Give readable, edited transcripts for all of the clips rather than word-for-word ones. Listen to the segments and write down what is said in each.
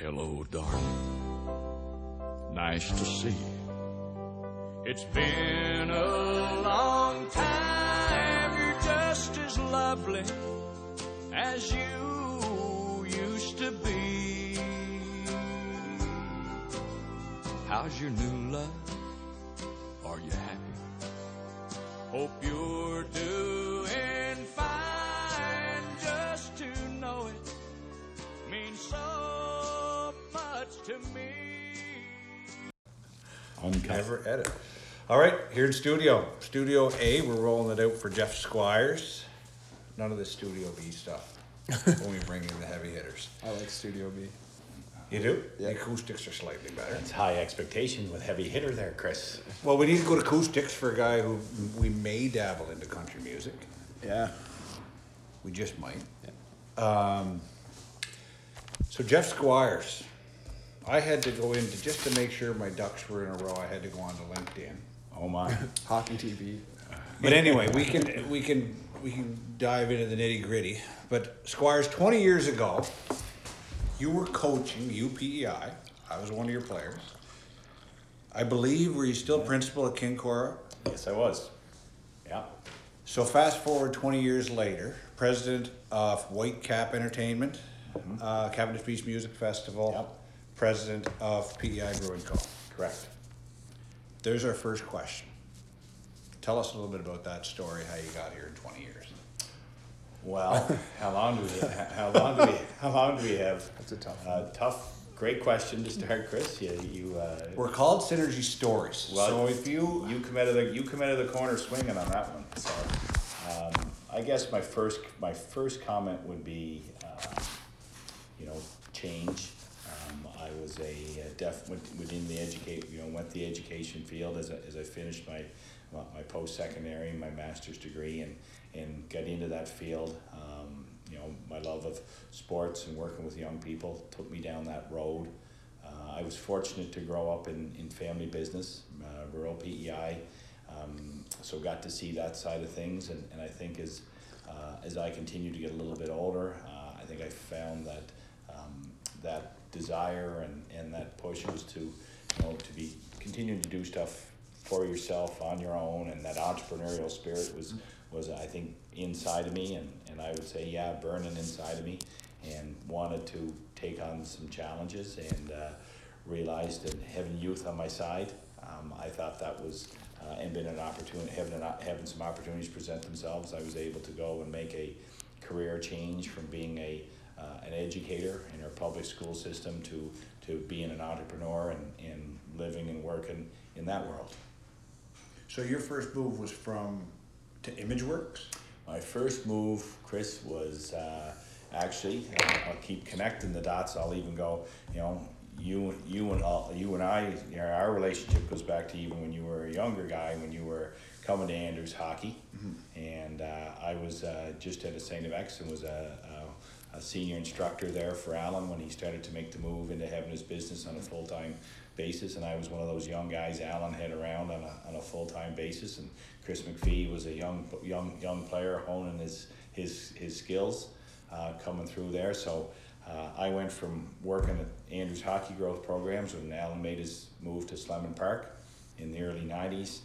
Hello, darling. Nice to see you. It's been a long time. You're just as lovely as you used to be. How's your new love? Are you happy? Hope you're doing fine. Just to know it means so much to me. Never edit. All right, here in studio. Studio A, we're rolling it out for Jeff Squires. None of the Studio B stuff when we bring in the heavy hitters. I like Studio B. You do? Yeah. The acoustics are slightly better. That's high expectation with heavy hitter there, Chris. Well, we need to go to acoustics for a guy who we may dabble into country music. Yeah. We just might. Yeah. So Jeff Squires, I had to go into, just to make sure my ducks were in a row, I had to go onto LinkedIn. Oh my. Hockey TV. But anyway, we can dive into the nitty gritty. But Squires, 20 years ago, you were coaching UPEI. I was one of your players. I believe, were you still principal at Kincora? Yes, I was. Yeah. So fast forward 20 years later, president of White Cap Entertainment, Cavendish Beach Music Festival, president of PEI Brewing Co. Correct. There's our first question. Tell us a little bit about that story, how you got here in 20 years. Well, how long do we have? That's a tough one. Tough, great question to start, Chris. We're called Synergy Stories. Well, so if you come out of the corner swinging on that one. So, I guess my first comment would be, change. I was went the education field as I finished my post-secondary, my master's degree, and got into that field. My love of sports and working with young people took me down that road. I was fortunate to grow up in family business, rural PEI, so got to see that side of things. And I think as I continued to get a little bit older, I think I found that that desire and that push was to be continuing to do stuff for yourself on your own, and that entrepreneurial spirit was I think inside of me, and I would say burning inside of me, and wanted to take on some challenges, and realized that having youth on my side, I thought that was having some opportunities present themselves. I was able to go and make a career change from being an educator in our public school system to being an entrepreneur and living and working in that world. So your first move was to Image Works? My first move, Chris, was I'll keep connecting the dots. I'll even go, you and I, our relationship goes back to even when you were a younger guy, when you were coming to Andrews Hockey. Mm-hmm. And I was just at a St. X and was a senior instructor there for Alan when he started to make the move into having his business on a full-time basis, and I was one of those young guys Alan had around on a full-time basis, and Chris McPhee was a young player honing his skills coming through there. So I went from working at Andrews Hockey Growth Programs when Alan made his move to Slemon Park in the early 90s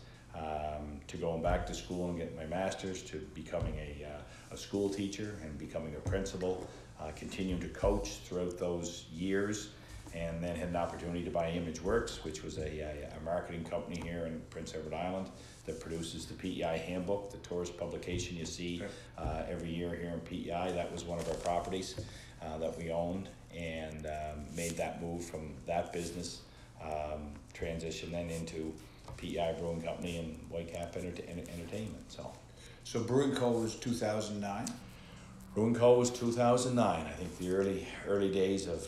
to going back to school and getting my master's, to becoming a school teacher and becoming a principal, continuing to coach throughout those years, and then had an opportunity to buy Image Works, which was a marketing company here in Prince Edward Island that produces the PEI Handbook, the tourist publication you see every year here in PEI. That was one of our properties that we owned, and made that move from that business, transition then into PEI Brewing Company and White Cap Entertainment. So Brewing Co. was 2009? Brewing Co. was 2009. I think the early days of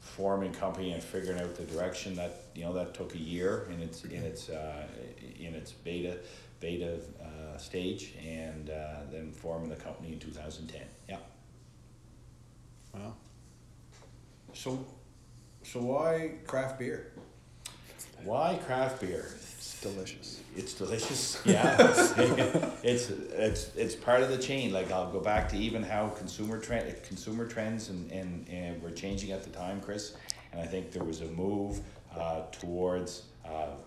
forming company and figuring out the direction, that that took a year in its beta stage, and then forming the company in 2010. Yeah. Wow. So why craft beer? delicious. It's delicious. Yeah, it's part of the chain. Like, I'll go back to even how consumer trends and were changing at the time, Chris. And I think there was a move towards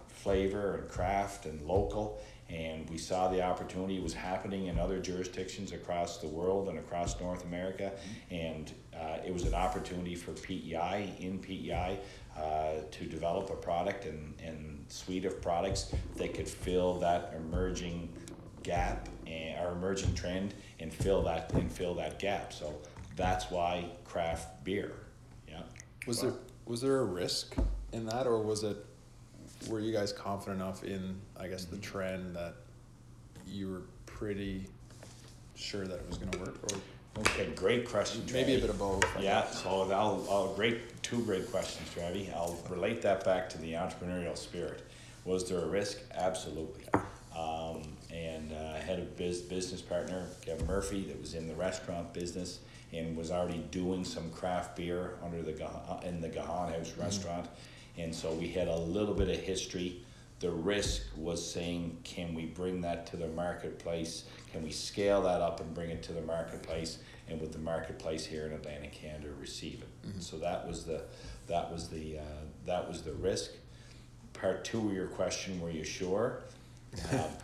flavor and craft and local. And we saw the opportunity was happening in other jurisdictions across the world and across North America. And it was an opportunity for PEI, in PEI, to develop a product and suite of products that could fill that emerging gap, or emerging trend, and fill that gap. So that's why craft beer. Yeah. Was there a risk in that, or was it? Were you guys confident enough in, I guess, the trend that you were pretty sure that it was going to work? Or okay, great question, Travi. Maybe a bit of both. Yeah, so two great questions, Travi. I'll relate that back to the entrepreneurial spirit. Was there a risk? Absolutely. And I had a business partner, Kevin Murphy, that was in the restaurant business and was already doing some craft beer in the Gahan House restaurant. And so we had a little bit of history. The risk was saying, can we bring that to the marketplace? Can we scale that up and bring it to the marketplace? And would the marketplace here in Atlantic Canada receive it? Mm-hmm. So that was the risk. Part two of your question, were you sure?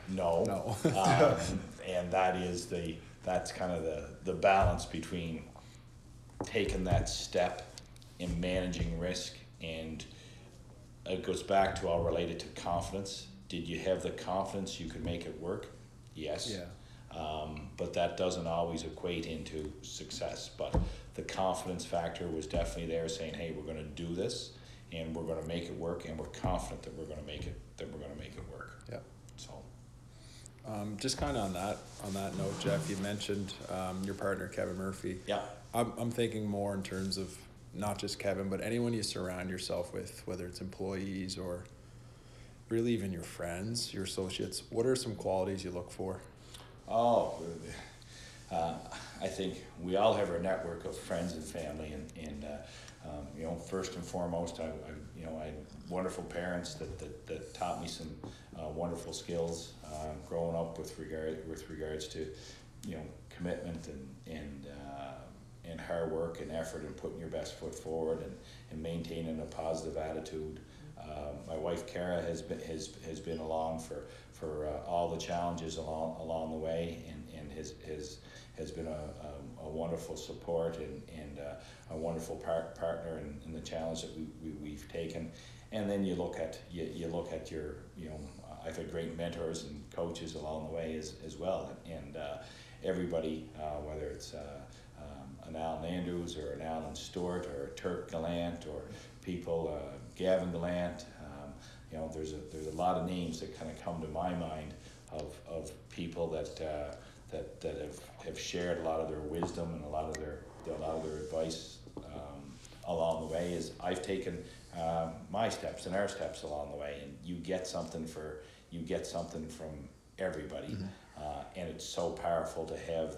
No. And that's kind of the balance between taking that step and managing risk. And it goes back to, I'll relate it to confidence. Did you have the confidence you could make it work? Yes. Yeah. But that doesn't always equate into success. But the confidence factor was definitely there, saying, hey, we're going to do this and we're going to make it work, and we're confident that we're going to make it, work. Yeah. So just kind of on that note, Jeff, you mentioned your partner, Kevin Murphy. Yeah. I'm thinking more in terms of not just Kevin, but anyone you surround yourself with, whether it's employees or really even your friends, your associates. What are some qualities you look for? I think we all have our network of friends and family, and first and foremost, I had wonderful parents that taught me some wonderful skills growing up with regards to, commitment and hard work and effort and putting your best foot forward and maintaining a positive attitude. My wife Kara has been along for all the challenges along the way, and has been a wonderful support and a wonderful partner in the challenge that we've taken. And then you look at your I've had great mentors and coaches along the way as well, and everybody whether it's an Alan Andrews or an Alan Stewart or a Turk Gallant or people, Gavin Gallant. There's a lot of names that kind of come to my mind of people that have shared a lot of their wisdom and a lot of their advice along the way. As I've taken my steps and our steps along the way, and you get something from everybody, and it's so powerful to have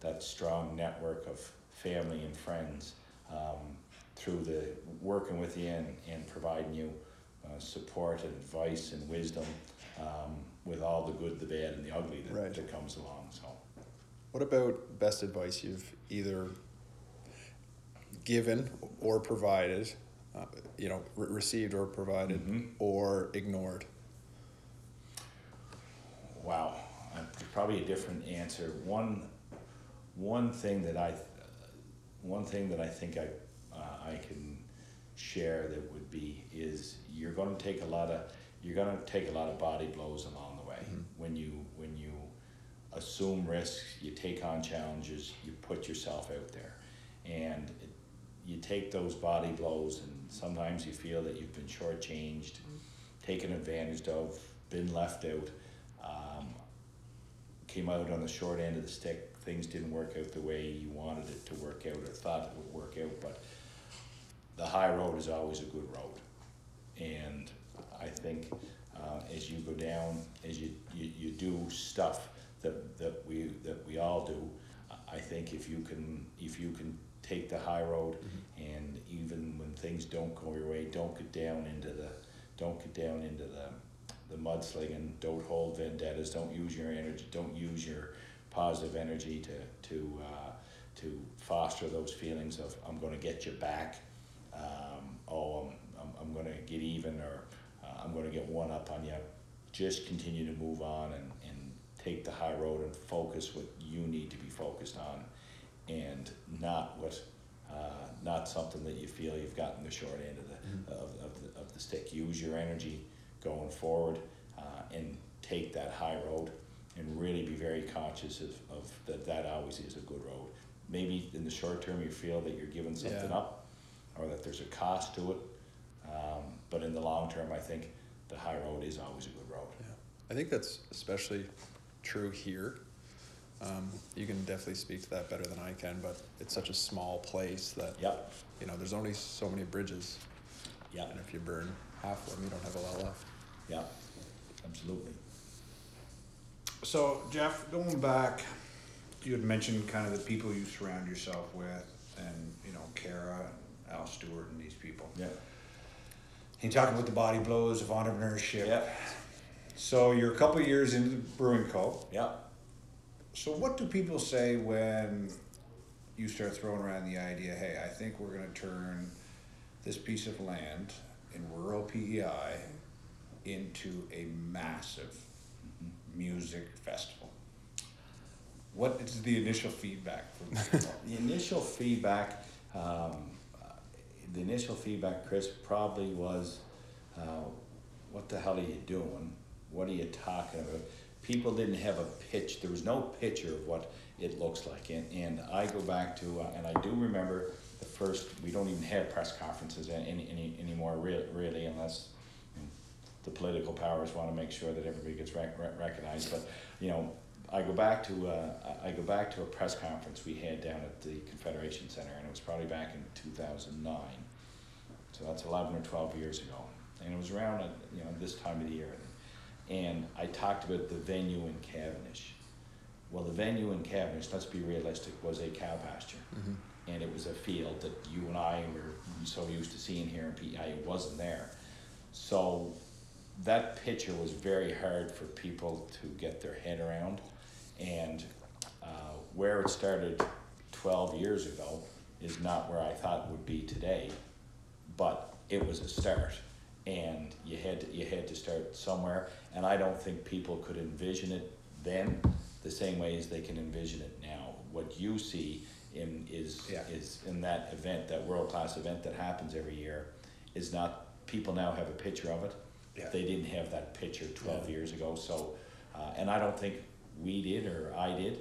that strong network of family and friends through the working with you and providing you support and advice and wisdom with all the good, the bad, and the ugly that comes along. So, what about best advice you've either given or provided, received or provided, or ignored? Wow, probably a different answer. One thing that I think I can share that would be is you're going to take a lot of body blows along the way. When you assume risks, you take on challenges, you put yourself out there, and you take those body blows, and sometimes you feel that you've been shortchanged, taken advantage of, been left out, came out on the short end of the stick. Things didn't work out the way you wanted it to work out or thought it would work out, but the high road is always a good road. And I think as you go down, as you do stuff that we all do, I think if you can take the high road, and even when things don't go your way, don't get down into the the mudslinging, don't hold vendettas, don't use your energy, don't use your positive energy to foster those feelings of I'm going to get you back, I'm going to get even, or I'm going to get one up on you. Just continue to move on and take the high road and focus what you need to be focused on, and not what not something that you feel you've gotten the short end of the of the stick. Use your energy going forward and take that high road, and really be very conscious of that. That always is a good road. Maybe in the short term you feel that you're giving something up, or that there's a cost to it, but in the long term I think the high road is always a good road. Yeah. I think that's especially true here. You can definitely speak to that better than I can, but it's such a small place that you know, there's only so many bridges. Yeah. And if you burn half of them, you don't have a lot left. Yeah, absolutely. So Jeff, going back, you had mentioned kind of the people you surround yourself with, and you know, Kara and Al Stewart and these people. Yeah. You talk about the body blows of entrepreneurship. Yeah. So you're a couple of years into the Brewing Co. Yeah. So what do people say when you start throwing around the idea, hey, I think we're going to turn this piece of land in rural PEI into a massive music festival? What is the initial feedback from people? The initial feedback, Chris, probably was, what the hell are you doing? What are you talking about? People didn't have a pitch. There was no picture of what it looks like. And I go back to, and I do remember the first, we don't even have press conferences anymore, really, unless the political powers want to make sure that everybody gets recognized. But, you know, I go back to a press conference we had down at the Confederation Center, and it was probably back in 2009. So that's 11 or 12 years ago. And it was around, you know, this time of the year. And I talked about the venue in Cavendish. Well, the venue in Cavendish, let's be realistic, was a cow pasture. Mm-hmm. And it was a field that you and I were so used to seeing here in PEI. It wasn't there. So that picture was very hard for people to get their head around. And where it started 12 years ago is not where I thought it would be today, but it was a start. And you had to start somewhere, and I don't think people could envision it then the same way as they can envision it now. What you see is in that event, that world-class event that happens every year, is not, people now have a picture of it. Yeah. They didn't have that picture 12 years ago. So, and I don't think we did or I did.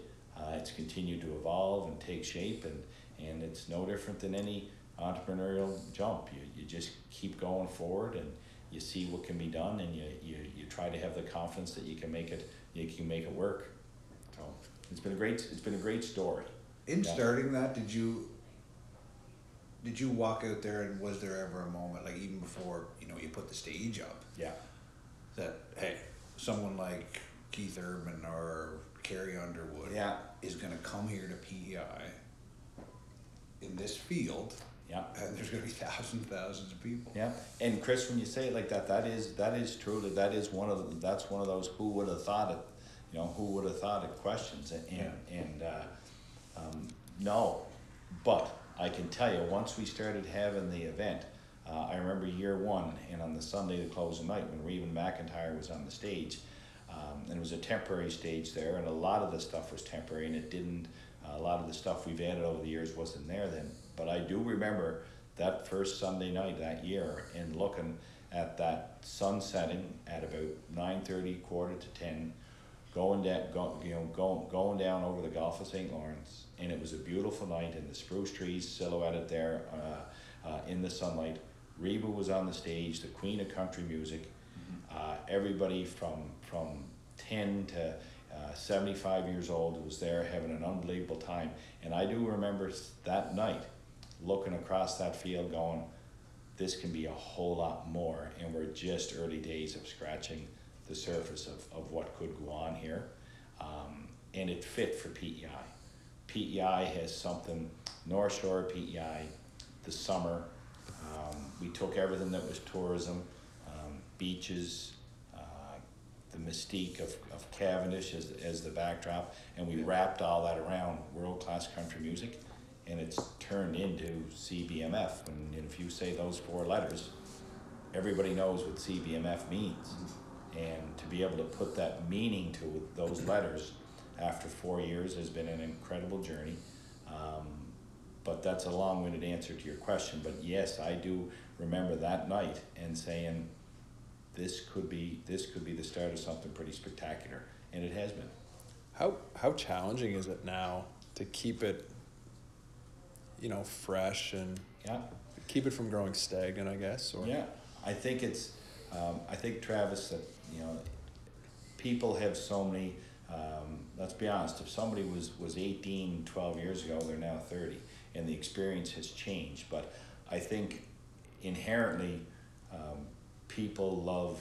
It's continued to evolve and take shape, and it's no different than any entrepreneurial jump. You just keep going forward, and you see what can be done, and you try to have the confidence that you can make it work. So it's been a great story. Starting that, did you walk out there, and was there ever a moment, like even before, you know, you put the stage up, that hey, someone like Keith Urban or Carrie Underwood is going to come here to PEI in this field? Yeah, and there's going to be thousands of people. Yeah, and Chris, when you say it like that, that's one of those who would have thought it, you know, who would have thought it questions. No, but I can tell you, once we started having the event, I remember year one, and on the Sunday to close the night when Reba McIntyre was on the stage, and it was a temporary stage there, and a lot of the stuff was temporary, and it didn't. A lot of the stuff we've added over the years wasn't there then. But I do remember that first Sunday night that year, and looking at that sun setting at about 9:30, 9:45, going down over the Gulf of St. Lawrence, and it was a beautiful night, and the spruce trees silhouetted there in the sunlight. Reba was on the stage, the queen of country music. Everybody from 10 to 75 years old was there having an unbelievable time. And I do remember that night looking across that field going, this can be a whole lot more, and we're just early days of scratching the surface of what could go on here. And it fit for PEI. PEI has something, North Shore PEI, the summer. We took everything that was tourism, beaches, the mystique of Cavendish as the backdrop, and we wrapped all that around world-class country music, and it's turned into CBMF. And if you say those four letters, everybody knows what CBMF means. And to be able to put that meaning to those letters after 4 years has been an incredible journey. But that's a long-winded answer to your question. But yes, I do remember that night and saying, this could be the start of something pretty spectacular, and it has been. How challenging is it now to keep it, fresh and keep it from growing stagnant, I guess? Or I think it's I think, Travis, that people have so many. Let's be honest. If somebody was 18, 12 years ago, they're now 30, and the experience has changed. But I think inherently, people love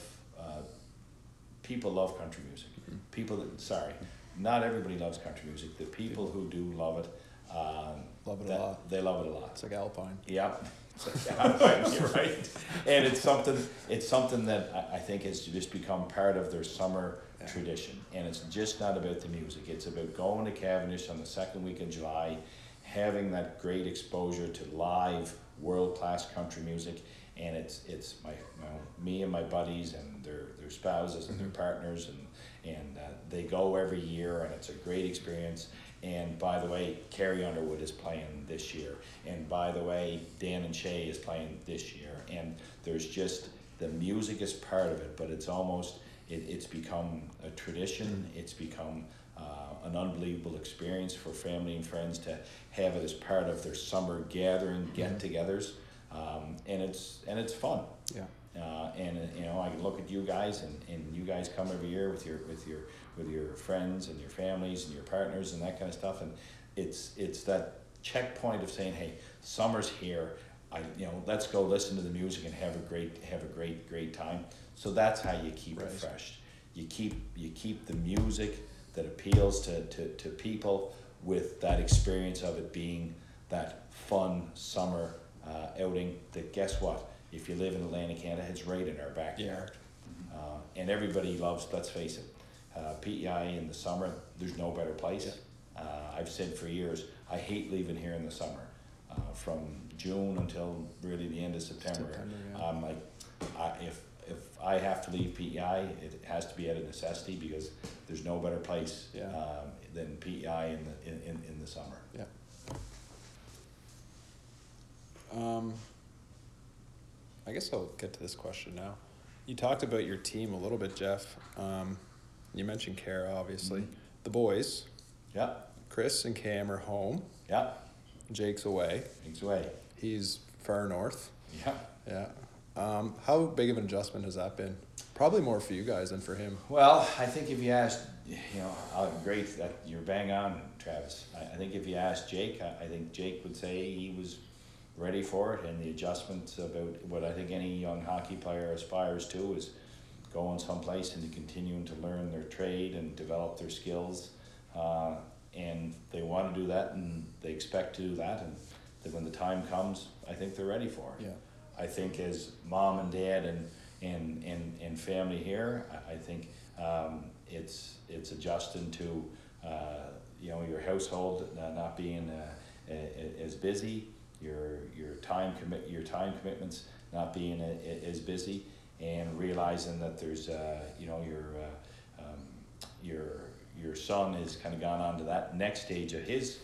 country music. Mm-hmm. Not everybody loves country music. The people who do love it, a lot. They love it a lot. It's like Alpine. Yep. It's like Alpine. You're right. And it's something that I think has just become part of their summer tradition. And it's just not about the music. It's about going to Cavendish on the second week in July, having that great exposure to live world-class country music. And it's me and my buddies and their spouses and their partners, and they go every year, and it's a great experience. And by the way, Carrie Underwood is playing this year. And by the way, Dan and Shay is playing this year. And there's just, the music is part of it, but it's almost, it's become a tradition. It's become an unbelievable experience for family and friends to have it as part of their summer gathering, get-togethers. And it's fun. Yeah. I can look at you guys, and you guys come every year with your friends and your families and your partners and that kind of stuff. And it's that checkpoint of saying, hey, summer's here. Let's go listen to the music and have a great time. So that's how you keep it fresh. You keep the music that appeals to people with that experience of it being that fun summer outing. That, guess what? If you live in Atlantic Canada, it's right in our backyard. Yeah. And everybody loves, let's face it, PEI in the summer. There's no better place. Yeah. I've said for years, I hate leaving here in the summer. From June until really the end of September. I'm like, if I have to leave PEI, it has to be out of necessity, because there's no better place than PEI in the summer. Yeah. I guess I'll get to this question now. You talked about your team a little bit, Jeff. You mentioned Kara, obviously. Mm-hmm. The boys. Yeah. Chris and Cam are home. Yeah. Jake's away. He's far north. Yeah. Yeah. How big of an adjustment has that been? Probably more for you guys than for him. Well, I think if you asked, great, that you're bang on, Travis. I think if you asked Jake, I think Jake would say he was ready for it, and the adjustments about what I think any young hockey player aspires to is going someplace and continuing to learn their trade and develop their skills. And they want to do that, and they expect to do that, and that when the time comes, I think they're ready for it. Yeah. I think as mom and dad and family here, I think it's adjusting to your household not being as busy, your time commitments not being as busy, and realizing that there's your son has kind of gone on to that next stage of his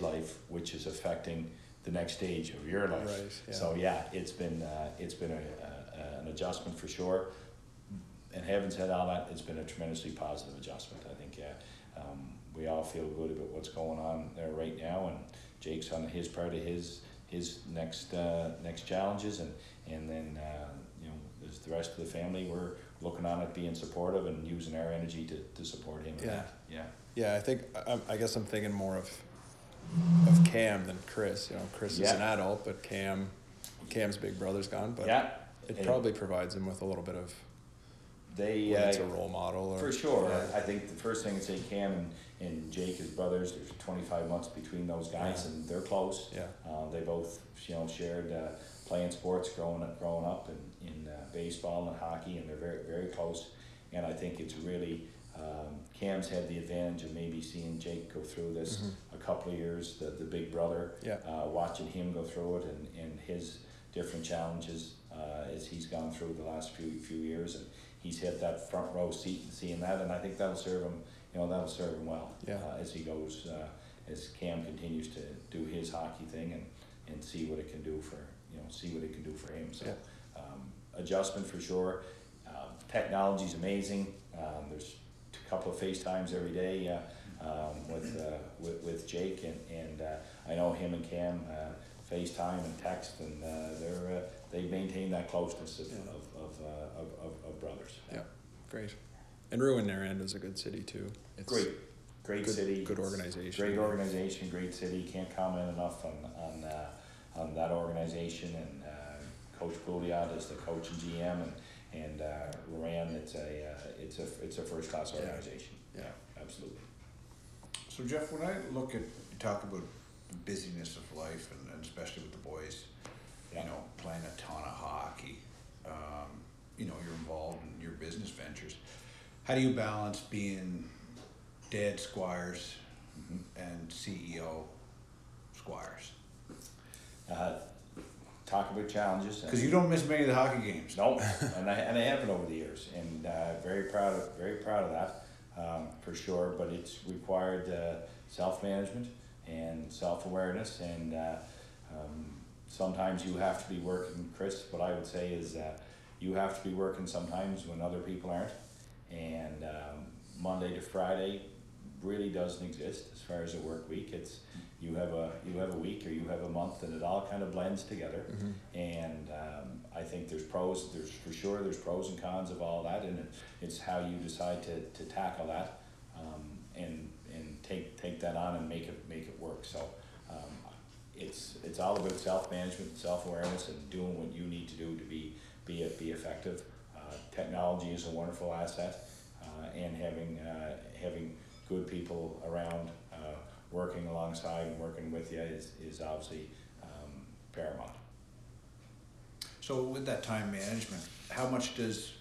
life, which is affecting the next stage of your life. Right, yeah. So it's been an adjustment for sure. And having said all that, it's been a tremendously positive adjustment. I think we all feel good about what's going on there right now, and Jake's on his part of his next challenges, and then as the rest of the family, we're looking on it, being supportive, and using our energy to support him. Yeah. Yeah. Yeah, I think, I guess I'm thinking more of Cam than Chris. Chris is an adult, but Cam's big brother's gone. But it probably provides him with a little bit of, it's a role model. Or, for sure. Yeah. I think the first thing I'd say, Cam and Jake, his brothers, there's 25 months between those guys, and they're close. Yeah. They both shared playing sports growing up, and in baseball and hockey, and they're very, very close. And I think it's really, Cam's had the advantage of maybe seeing Jake go through this a couple of years, the big brother, watching him go through it and his different challenges as he's gone through the last few years. And he's hit that front row seat and seeing that, and I think that'll serve him, you know, that'll serve him well as he goes, as Cam continues to do his hockey thing and see what it can do for, you know, see what it can do for him. So adjustment for sure. Technology's amazing. There's a couple of FaceTimes every day with Jake, and I know him and Cam FaceTime and text, and they maintain that closeness of brothers. Yeah, great. And Rouyn-Noranda is a good city too. It's great city. Good organization. Great organization. Great city. Can't comment enough on that organization, and Coach Pouliot is the coach and GM, and Rouyn. It's a first class organization. Yeah, absolutely. So Jeff, when I look at, you talk about the busyness of life, and especially with the boys, you know, playing a ton of hockey, you know, you're involved in your business ventures. How do you balance being Dad Squires and CEO Squires? Talk about challenges, because you don't miss many of the hockey games. Nope. and I haven't over the years, and very proud of that, for sure. But it's required self management and self awareness, and sometimes you have to be working. Chris, what I would say is that you have to be working sometimes when other people aren't, and Monday to Friday really doesn't exist as far as a work week. It's you have a week or you have a month, and it all kind of blends together. And I think there's pros and cons of all that, and it's how you decide to tackle that, and take that on and make it work. So it's all about self management, self awareness, and doing what you need to do to be effective. Technology is a wonderful asset, and having good people around, working alongside and working with you is obviously paramount. So with that time management, how much does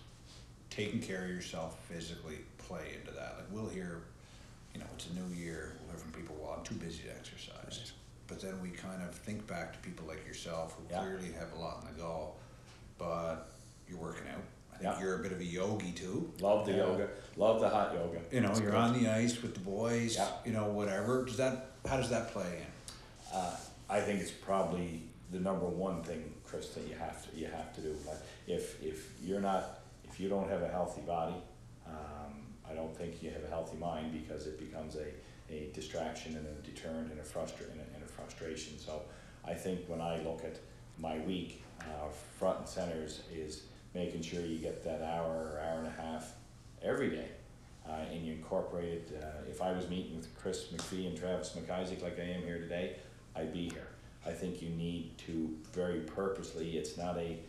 taking care of yourself physically play into that? Like, we'll hear, you know, it's a new year, we'll hear from people, well, I'm too busy to exercise. Right. But then we kind of think back to people like yourself who clearly have a lot on the go, but you're working out. I think you're a bit of a yogi too. Love the yoga. Love the hot yoga. You know, you're on the ice with the boys, you know, whatever. How does that play in? I think it's probably the number one thing, Chris, that you have to do. Like, if you don't have a healthy body, I don't think you have a healthy mind, because it becomes a distraction and a deterrent and a frustration. So I think when I look at my week, front and center is making sure you get that hour or hour and a half every day, and you incorporate it. If I was meeting with Chris McPhee and Travis McIsaac like I am here today, I'd be here. I think you need to very purposely. It's not an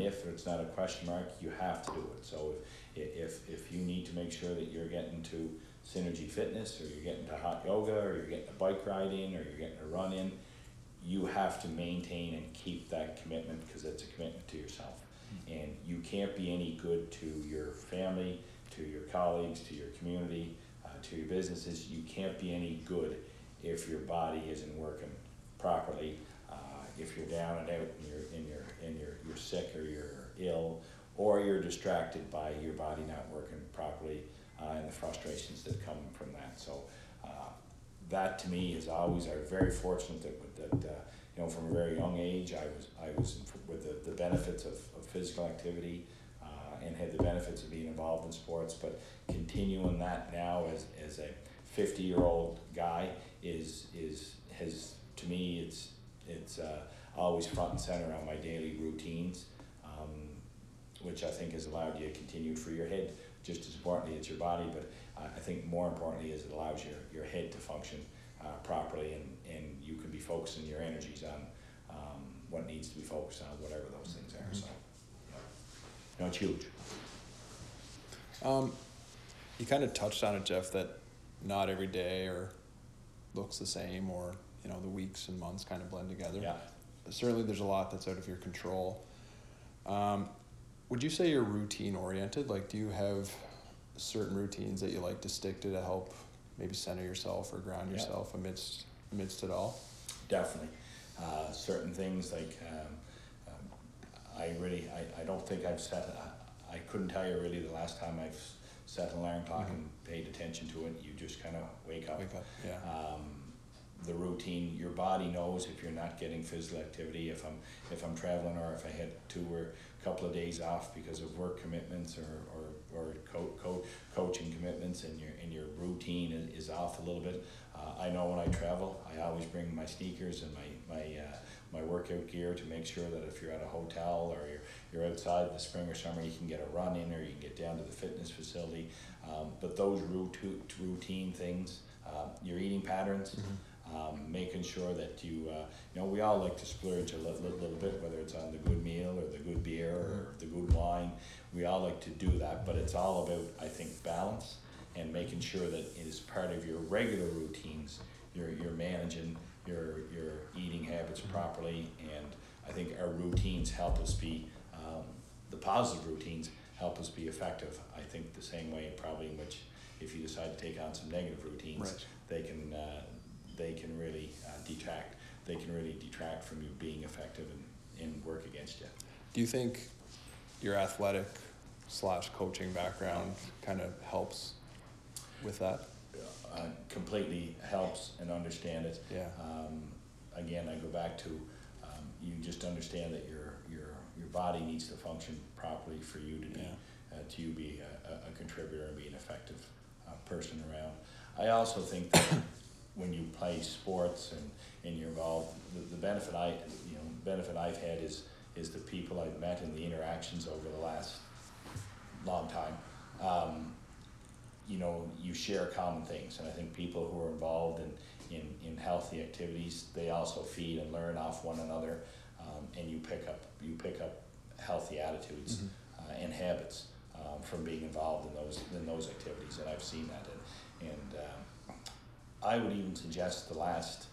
if, or it's not a question mark. You have to do it. So if you need to make sure that you're getting to Synergy Fitness, or you're getting to hot yoga, or you're getting a bike ride in, or you're getting a run in, you have to maintain and keep that commitment, because it's a commitment to yourself. And you can't be any good to your family, to your colleagues, to your community, to your businesses. You can't be any good if your body isn't working properly. If you're down and out, and you're sick, or you're ill, or you're distracted by your body not working properly, and the frustrations that come from that. So that to me is always. I'm very fortunate that you know, from a very young age, I was with the benefits of physical activity, and had the benefits of being involved in sports. But continuing that now as a 50-year-old guy has to me, it's always front and center on my daily routines, which I think has allowed you to continue for your head. Just as importantly, it's your body, but I think more importantly is it allows your head to function properly, and you can be focusing your energies on what needs to be focused on, whatever those things are. So, you know, it's huge. You kind of touched on it, Jeff, that not every day or looks the same, or, you know, the weeks and months kind of blend together. Yeah. Certainly there's a lot that's out of your control. Would you say you're routine oriented? Like, do you have certain routines that you like to stick to help maybe center yourself or ground yourself amidst it all? Definitely. Certain things like I don't think I've set. I couldn't tell you really the last time I've set an alarm clock and paid attention to it. You just kind of wake up. Yeah. The routine, your body knows if you're not getting physical activity. If I'm traveling, or if I had two or a couple of days off because of work commitments or coaching commitments, and your routine is off a little bit. I know when I travel, I always bring my sneakers and my workout gear to make sure that if you're at a hotel or you're outside in the spring or summer, you can get a run in, or you can get down to the fitness facility. But those routine things, your eating patterns. Mm-hmm. Making sure that you, we all like to splurge a little bit, whether it's on the good meal or the good beer or the good wine. We all like to do that, but it's all about, I think, balance and making sure that it is part of your regular routines. You're managing your eating habits properly, and I think our routines help us be, the positive routines help us be effective. I think the same way probably in which if you decide to take on some negative routines, right. They can really detract from you being effective and work against you. Do you think your athletic / coaching background kind of helps with that? Completely helps, and understand it. Yeah. Again, I go back to you just understand that your body needs to function properly for you to be a contributor and be an effective person around. I also think that when you play sports and you're involved, the benefit I've had is the people I've met and the interactions over the last long time. You share common things, and I think people who are involved in healthy activities, they also feed and learn off one another, and you pick up healthy attitudes and habits from being involved in those activities, and I've seen that I would even suggest the last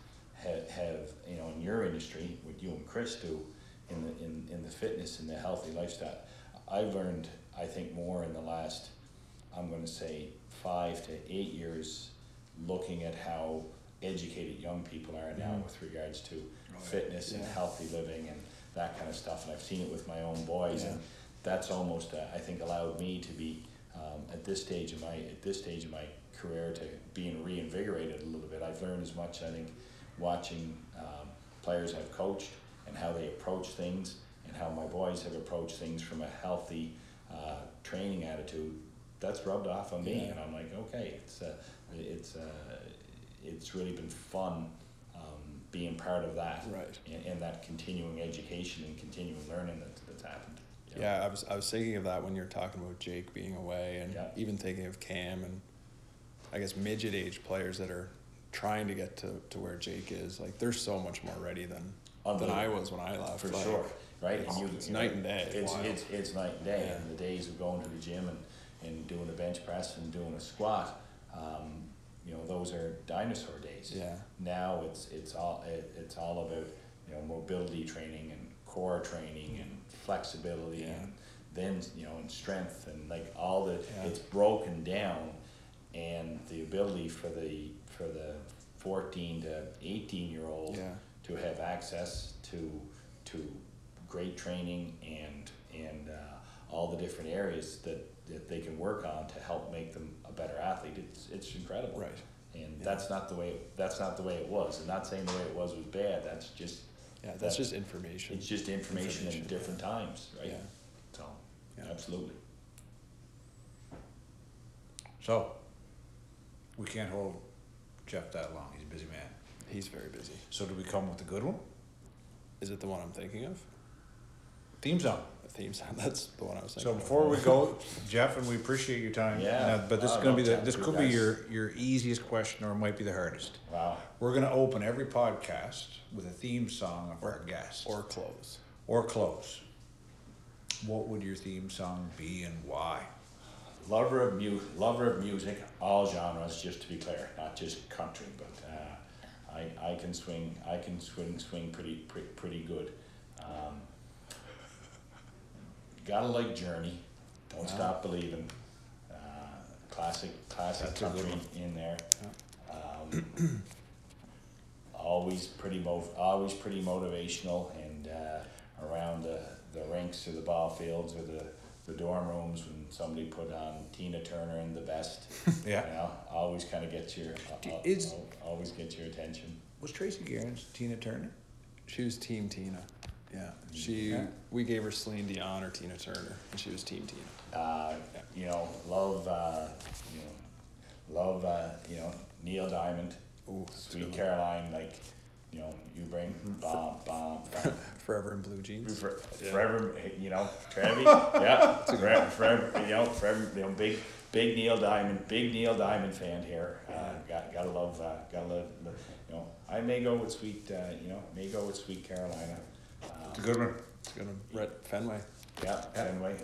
in your industry, what you and Chris do in the fitness and the healthy lifestyle. I've learned, I think, more in the last, I'm going to say, 5 to 8 years, looking at how educated young people are now with regards to fitness and healthy living and that kind of stuff. And I've seen it with my own boys, and that's almost, I think, allowed me to be at this stage of my career to being reinvigorated a little bit. I've learned as much, I think, watching players I've coached and how they approach things, and how my boys have approached things from a healthy training attitude. That's rubbed off on me, and I'm like, okay, it's really been fun being part of that, right? And that continuing education and continuing learning that's happened. Yeah. I was thinking of that when you were talking about Jake being away, and even thinking of Cam and, I guess, midget age players that are trying to get to where Jake is. Like, they're so much more ready than I was when I left. For sure, right? It's night and day. It's night and day. And the days of going to the gym and doing a bench press and doing a squat, those are dinosaur days. Yeah. Now it's all about mobility training and core training and flexibility and then and strength and like all the it's broken down. And the ability for the 14 to 18-year-old to have access to great training and all the different areas that they can work on to help make them a better athlete, it's incredible. Right. And that's not the way it was. I'm not saying the way it was bad. That's just that's just information. It's just information in different times, right? Yeah. So absolutely. So. We can't hold Jeff that long. He's a busy man. He's very busy. So do we come with a good one? Is it the one I'm thinking of? Theme song. The theme song. That's the one I was thinking of. So before we go, Jeff, and we appreciate your time. Yeah. But this is going to be your easiest question, or it might be the hardest. Wow. We're going to open every podcast with a theme song of our guest. Or close. What would your theme song be, and why? Lover of music, all genres. Just to be clear, not just country, but I can swing pretty good. gotta like Journey. Don't Stop Believing. Classic country in there. Yeah. Always pretty motivational, and around the rinks or the ball fields or the dorm rooms when somebody put on Tina Turner and The Best. Yeah. You know, always kind of gets your always gets your attention. Was Tracy Guerin's Tina Turner? She was Team Tina. Yeah. We gave her Celine Dion or Tina Turner, and she was Team Tina. Love Neil Diamond. Ooh, Sweet Caroline, like, you know, you bring bomb. Forever in Blue Jeans. Forever, you know, Travis. Yeah, forever, big Neil Diamond fan here. Gotta love. You know, I may go with Sweet Caroline. It's a good one. Red Fenway. Yeah, Fenway.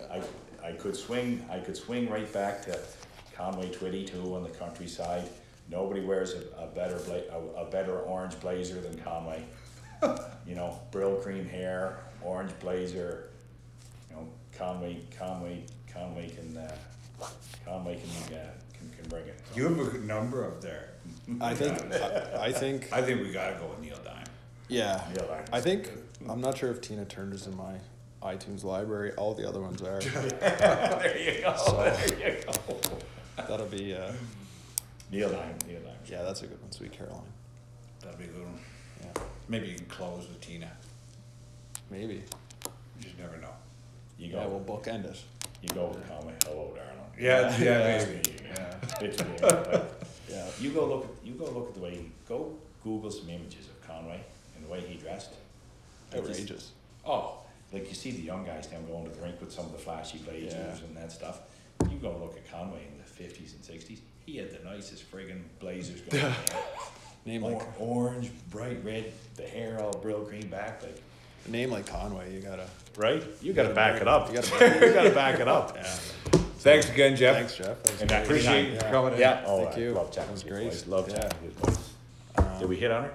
I could swing right back to Conway Twitty too on the countryside. Nobody wears a better orange blazer than Conway. You know, brill cream hair, orange blazer. You know, Conway can bring it. You have a good number up there. I think we gotta go with Neil Diamond. Yeah. Neil Diamond. I'm not sure if Tina Turner's in my iTunes library. All the other ones are. There you go. That'll be. Neil Diamond. Yeah, that's a good one. Sweet Caroline. That'd be a good one. Yeah. Maybe you can close with Tina. Maybe. You just never know. You go. Yeah, we'll bookend it. You go with Conway. Hello, Darnell. Yeah. Maybe. Yeah. You go look at the way he go. Google some images of Conway and the way he dressed. Outrageous. Oh, like you see the young guys now going to the rink with some of the flashy blazers and that stuff. You go look at Conway in the 50s and 60s. He had the nicest friggin' blazers going on. Name like orange, bright red, the hair all brill green back. Like a name like Conway, you gotta back it up. You gotta back it up. Yeah. Thanks again, Jeff. Thanks, Jeff. And I appreciate you coming in. Yeah. Oh, thank you. Love chatting. It was great. Love chatting. Did we hit on her?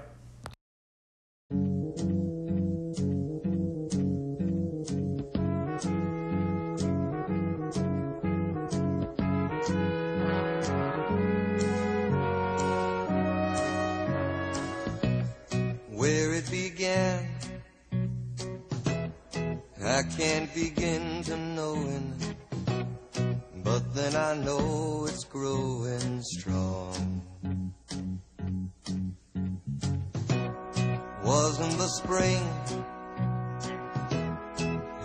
I can't begin to know it, but then I know it's growing strong. Wasn't the spring,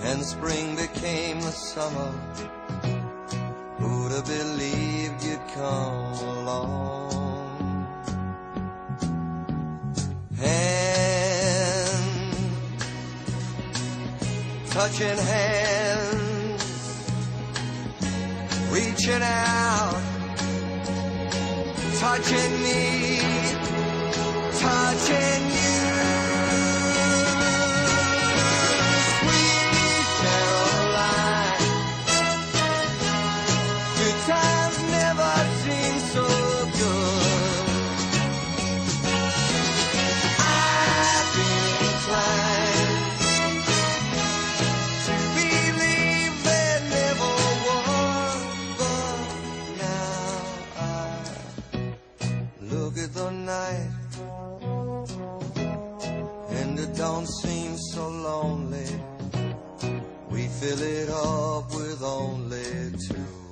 and spring became the summer. Who'd have believed you'd come along? Touching hands, reaching out, touching me, touching you. Sweet Caroline, good times never seem so good. I've been inclined the night, and it don't seem so lonely. We fill it up with only two.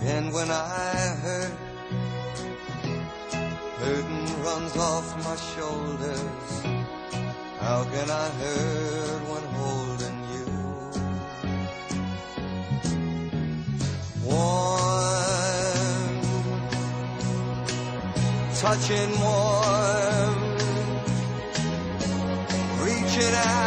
And when I hurt, hurting runs off my shoulders. How can I hurt when holding you? Touching warm, reaching out.